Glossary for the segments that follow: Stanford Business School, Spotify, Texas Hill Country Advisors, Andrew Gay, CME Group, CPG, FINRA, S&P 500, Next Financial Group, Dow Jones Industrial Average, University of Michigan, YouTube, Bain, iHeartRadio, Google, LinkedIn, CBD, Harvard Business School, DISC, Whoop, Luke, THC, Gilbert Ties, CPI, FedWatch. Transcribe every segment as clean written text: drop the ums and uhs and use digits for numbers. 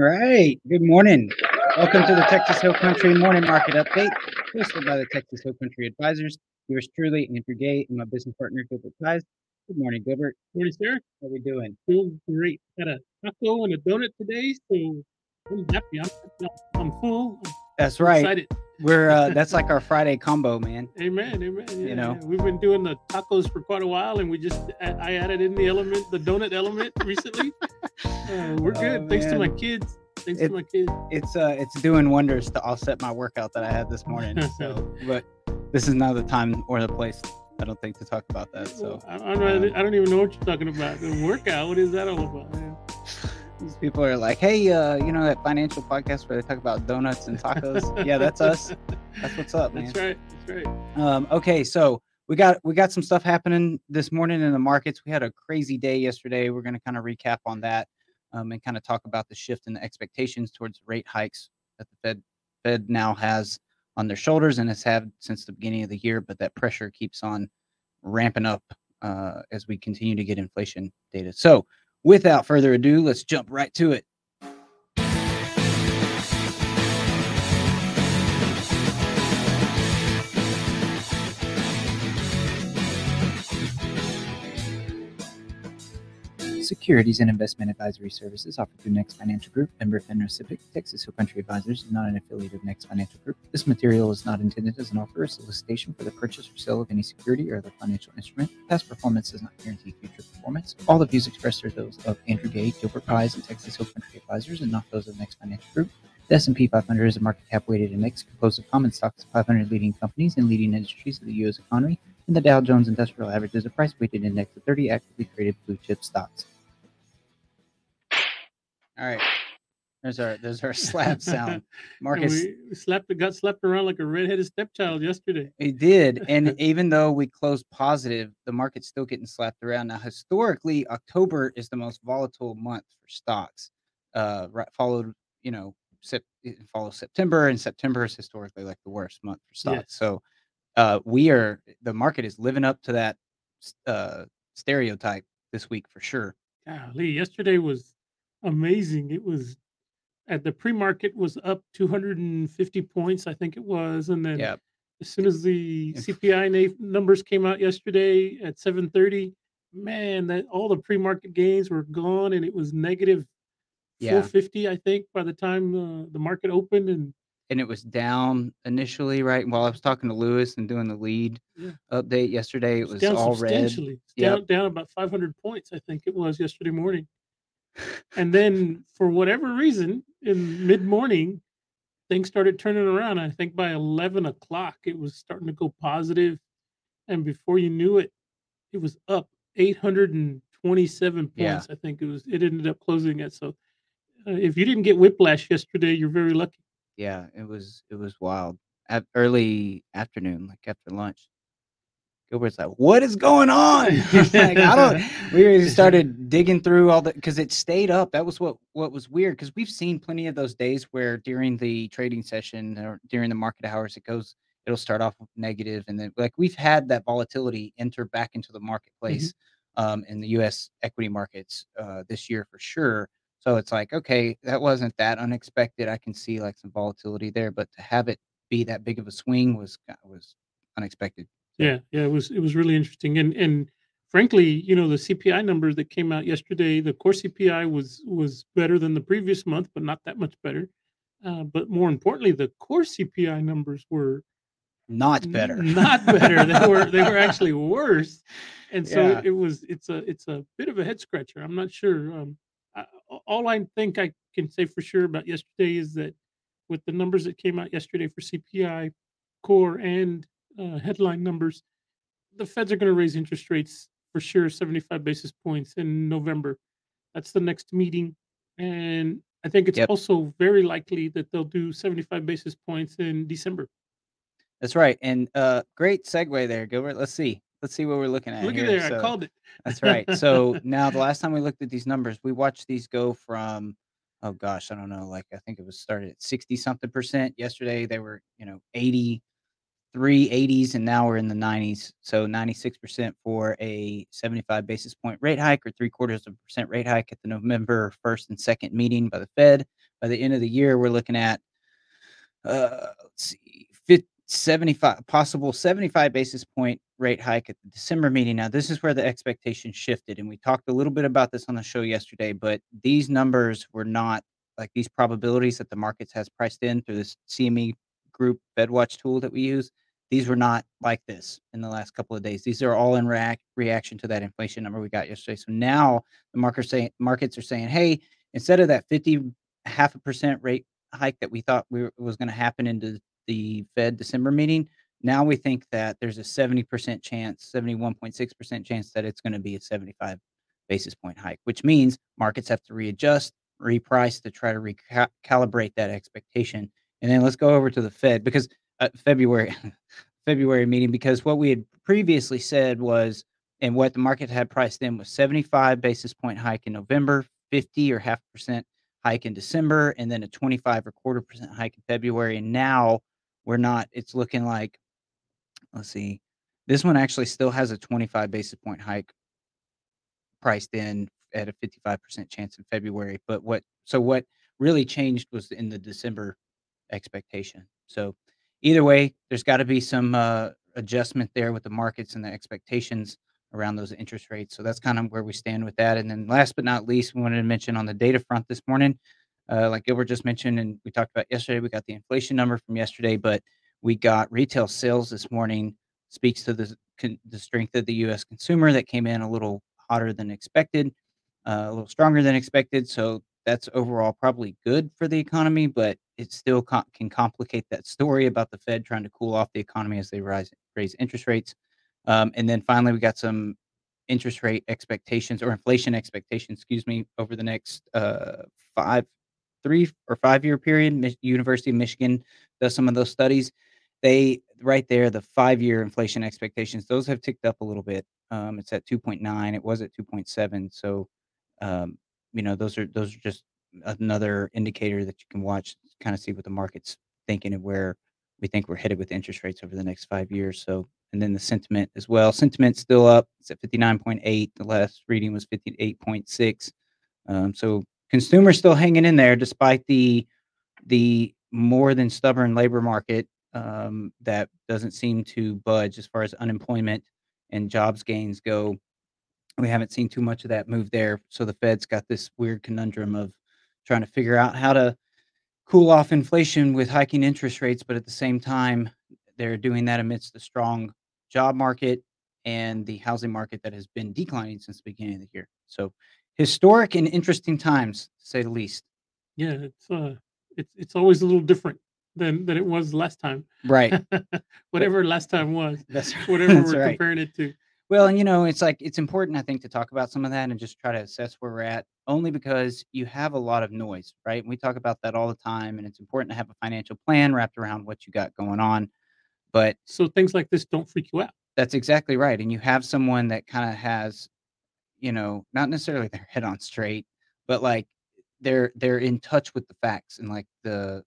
All right. Good morning. Welcome to the Texas Hill Country Morning Market Update, hosted by the Texas Hill Country Advisors. Yours truly, Andrew Gay, and my business partner, Gilbert Ties. Good morning, Gilbert. Morning, sir. How are we doing? Doing great. Got a taco and a donut today, so I'm happy. I'm full. That's right. I'm excited. We're that's like our Friday combo, man. Amen. Yeah, you know, we've been doing the tacos for quite a while, and I added in the donut element recently. We're good. Thanks to my kids. It's doing wonders to offset my workout that I had this morning. So, but this is not the time or the place, I don't think, to talk about that. So I don't even know what you're talking about. The workout, what is that all about? Man? These people are like, hey, you know that financial podcast where they talk about donuts and tacos? Yeah, that's us. That's what's up, man. That's right. Okay, so we got some stuff happening this morning in the markets. We had a crazy day yesterday. We're going to kind of recap on that. And kind of talk about the shift in the expectations towards rate hikes that the Fed now has on their shoulders and has had since the beginning of the year. But that pressure keeps on ramping up as we continue to get inflation data. So without further ado, let's jump right to it. Securities and investment advisory services offered through Next Financial Group, member FINRA/SIPC, Texas Hill Country Advisors, not an affiliate of Next Financial Group. This material is not intended as an offer or solicitation for the purchase or sale of any security or other financial instrument. Past performance does not guarantee future performance. All the views expressed are those of Andrew Gay, Gilbert Ties, and Texas Hill Country Advisors, and not those of Next Financial Group. The S&P 500 is a market cap weighted index composed of common stocks of 500 leading companies and leading industries of the U.S. economy, and the Dow Jones Industrial Average is a price weighted index of 30 actively traded blue chip stocks. All right, there's our slap sound. Marcus got slapped around like a redheaded stepchild yesterday. It did, and even though we closed positive, the market's still getting slapped around. Now, historically, October is the most volatile month for stocks. Follow September, and September is historically like the worst month for stocks. Yes. So, the market is living up to that stereotype this week for sure. Golly, yesterday was amazing. It was at the pre-market was up 250 points, I think it was, and then as soon as the CPI numbers came out yesterday at 7:30, man, that all the pre-market gains were gone, and it was negative 450, I think, by the time the market opened, and it was down initially, right? While I was talking to Lewis and doing the lead update yesterday, it was down all substantially. Red. Down about 500 points, I think it was yesterday morning. And then for whatever reason, in mid-morning, things started turning around. I think by 11 o'clock, it was starting to go positive. And before you knew it, it was up 827 points. Yeah. I think it ended up closing at. So if you didn't get whiplash yesterday, you're very lucky. Yeah, it was wild. At early afternoon, like after lunch. Gilbert's like, what is going on? Like, we started digging through all the, because it stayed up. That was what was weird, because we've seen plenty of those days where during the trading session or during the market hours, it'll start off negative. And then like we've had that volatility enter back into the marketplace in the U.S. equity markets this year for sure. So it's like, okay, that wasn't that unexpected. I can see like some volatility there, but to have it be that big of a swing was unexpected. Yeah, it was really interesting, and frankly, you know, the CPI numbers that came out yesterday, the core CPI was better than the previous month, but not that much better. But more importantly, the core CPI numbers were not better. They were actually worse, and so it's a bit of a head scratcher. I'm not sure. All I think I can say for sure about yesterday is that with the numbers that came out yesterday for CPI, core, and headline numbers, the Feds are going to raise interest rates for sure, 75 basis points in November. That's the next meeting. And I think it's also very likely that they'll do 75 basis points in December. That's right. And great segue there, Gilbert. Let's see what we're looking at. So, I called it. That's right. So now the last time we looked at these numbers, we watched these go from, oh gosh, I don't know, like I think it was started at 60 something percent. Yesterday they were, 80 380s, and now we're in the 90s. So 96% for a 75 basis point rate hike or 0.75% rate hike at the November 1st and 2nd meeting by the Fed. By the end of the year, we're looking at 75 basis point rate hike at the December meeting. Now, this is where the expectation shifted, and we talked a little bit about this on the show yesterday, but these numbers were not like these probabilities that the markets has priced in through this CME Group FedWatch tool that we use. These were not like this in the last couple of days. These are all in reaction to that inflation number we got yesterday. So now the markets are saying, hey, instead of that 0.5% rate hike that we thought was going to happen into the Fed December meeting, now we think that there's a 70% chance, 71.6% chance that it's going to be a 75 basis point hike, which means markets have to readjust, reprice to try to recalibrate that expectation. And then let's go over to the Fed because February meeting, because what we had previously said was, and what the market had priced in was 75 basis point hike in November, 0.5% hike in December, and then a 0.25% or 0.25% hike in February. And now we're not, it's looking like, let's see, this one actually still has a 25 basis point hike priced in at a 55% chance in February. But what really changed was in the December expectation. So either way, there's got to be some adjustment there with the markets and the expectations around those interest rates. So that's kind of where we stand with that. And then last but not least, we wanted to mention on the data front this morning, like Gilbert just mentioned, and we talked about yesterday, we got the inflation number from yesterday, but we got retail sales this morning, speaks to the strength of the U.S. consumer that came in a little hotter than expected, a little stronger than expected. So that's overall probably good for the economy, but it still can complicate that story about the Fed trying to cool off the economy as they raise interest rates. And then finally, we got some interest rate expectations or inflation expectations, over the next 3 or 5 year period. University of Michigan does some of those studies. The 5 year inflation expectations, those have ticked up a little bit. It's at 2.9. It was at 2.7. So, those are just another indicator that you can watch, kind of see what the market's thinking and where we think we're headed with interest rates over the next 5 years. So, and then the sentiment as well. Sentiment's still up. It's at 59.8. The last reading was 58.6. So consumers still hanging in there despite the more than stubborn labor market that doesn't seem to budge as far as unemployment and jobs gains go. We haven't seen too much of that move there. So the Fed's got this weird conundrum of trying to figure out how to cool off inflation with hiking interest rates. But at the same time, they're doing that amidst the strong job market and the housing market that has been declining since the beginning of the year. So historic and interesting times, to say the least. Yeah, it's always a little different than it was last time. Right. Whatever last time was, that's right. Whatever we're comparing it to. Well, and it's like, it's important, I think, to talk about some of that and just try to assess where we're at, only because you have a lot of noise, right? And we talk about that all the time, and it's important to have a financial plan wrapped around what you got going on. But so things like this don't freak you out. That's exactly right. And you have someone that kind of has, not necessarily their head on straight, but like they're in touch with the facts and like the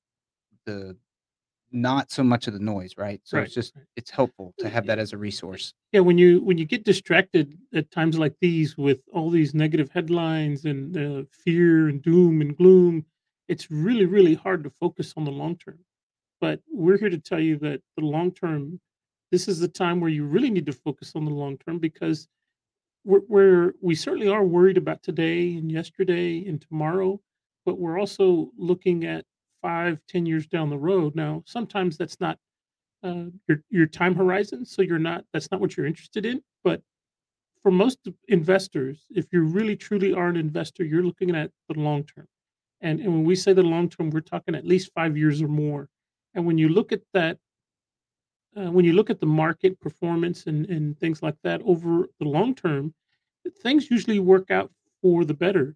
not so much of the noise, right? So right. It's just, it's helpful to have that as a resource. Yeah, when you get distracted at times like these with all these negative headlines and fear and doom and gloom, it's really, really hard to focus on the long term. But we're here to tell you that the long term, this is the time where you really need to focus on the long term, because we certainly are worried about today and yesterday and tomorrow, but we're also looking at 5-10 years down the road. Now, sometimes that's not your time horizon, so that's not what you're interested in. But for most investors, if you really truly are an investor, you're looking at the long term. And when we say the long term, we're talking at least 5 years or more. And when you look at that, when you look at the market performance and things like that over the long term, things usually work out for the better.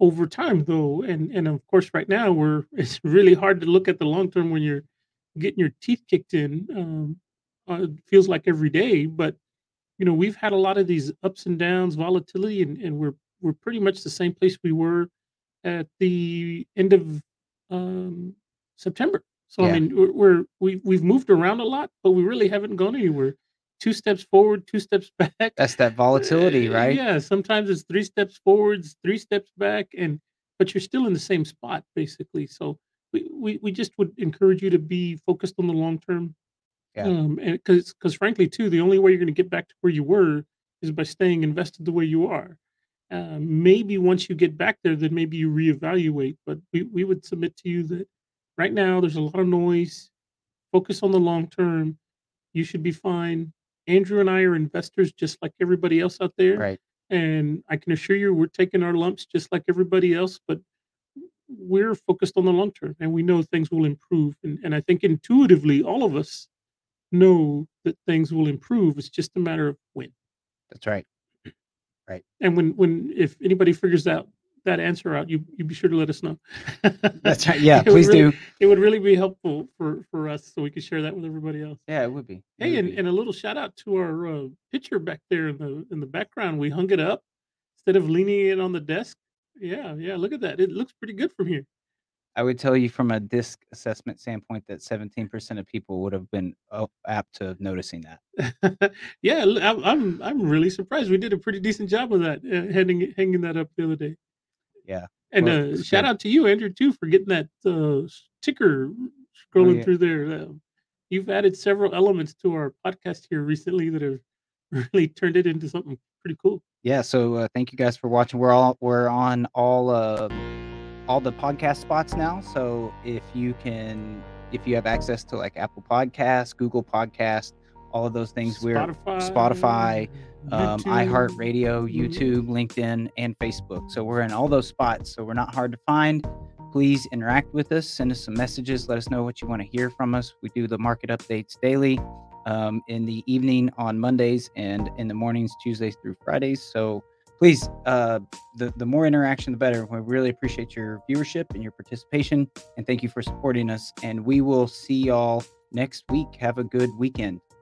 Over time, though, and of course, right now it's really hard to look at the long term when you're getting your teeth kicked in. It feels like every day, but we've had a lot of these ups and downs, volatility, and we're pretty much the same place we were at the end of September. So, I mean, we've moved around a lot, but we really haven't gone anywhere. Two steps forward, two steps back. That's that volatility, right? Yeah. Sometimes it's three steps forwards, three steps back, but you're still in the same spot, basically. So we just would encourage you to be focused on the long term. Yeah. And because frankly, too, the only way you're going to get back to where you were is by staying invested the way you are. Maybe once you get back there, then maybe you reevaluate. But we would submit to you that right now there's a lot of noise. Focus on the long term. You should be fine. Andrew and I are investors just like everybody else out there. Right. And I can assure you we're taking our lumps just like everybody else, but we're focused on the long term and we know things will improve. And I think intuitively all of us know that things will improve. It's just a matter of when. That's right. Right. And if anybody figures out that answer out, you be sure to let us know. That's right. Yeah, please do. It would really be helpful for us so we could share that with everybody else. Yeah, it would be. And a little shout out to our picture back there in the background. We hung it up instead of leaning it on the desk. Yeah. Look at that. It looks pretty good from here. I would tell you from a DISC assessment standpoint that 17% of people would have been apt to noticing that. Yeah, I'm really surprised. We did a pretty decent job of that, hanging that up the other day. Yeah. And shout out to you, Andrew, too, for getting that ticker scrolling through there. You've added several elements to our podcast here recently that have really turned it into something pretty cool. Yeah. So thank you guys for watching. We're on all the podcast spots now. So if you have access to like Apple Podcasts, Google Podcasts, all of those things, Spotify, iHeartRadio, YouTube, LinkedIn, and Facebook. So we're in all those spots. So we're not hard to find. Please interact with us. Send us some messages. Let us know what you want to hear from us. We do the market updates daily in the evening on Mondays and in the mornings, Tuesdays through Fridays. So please, the more interaction, the better. We really appreciate your viewership and your participation. And thank you for supporting us. And we will see y'all next week. Have a good weekend.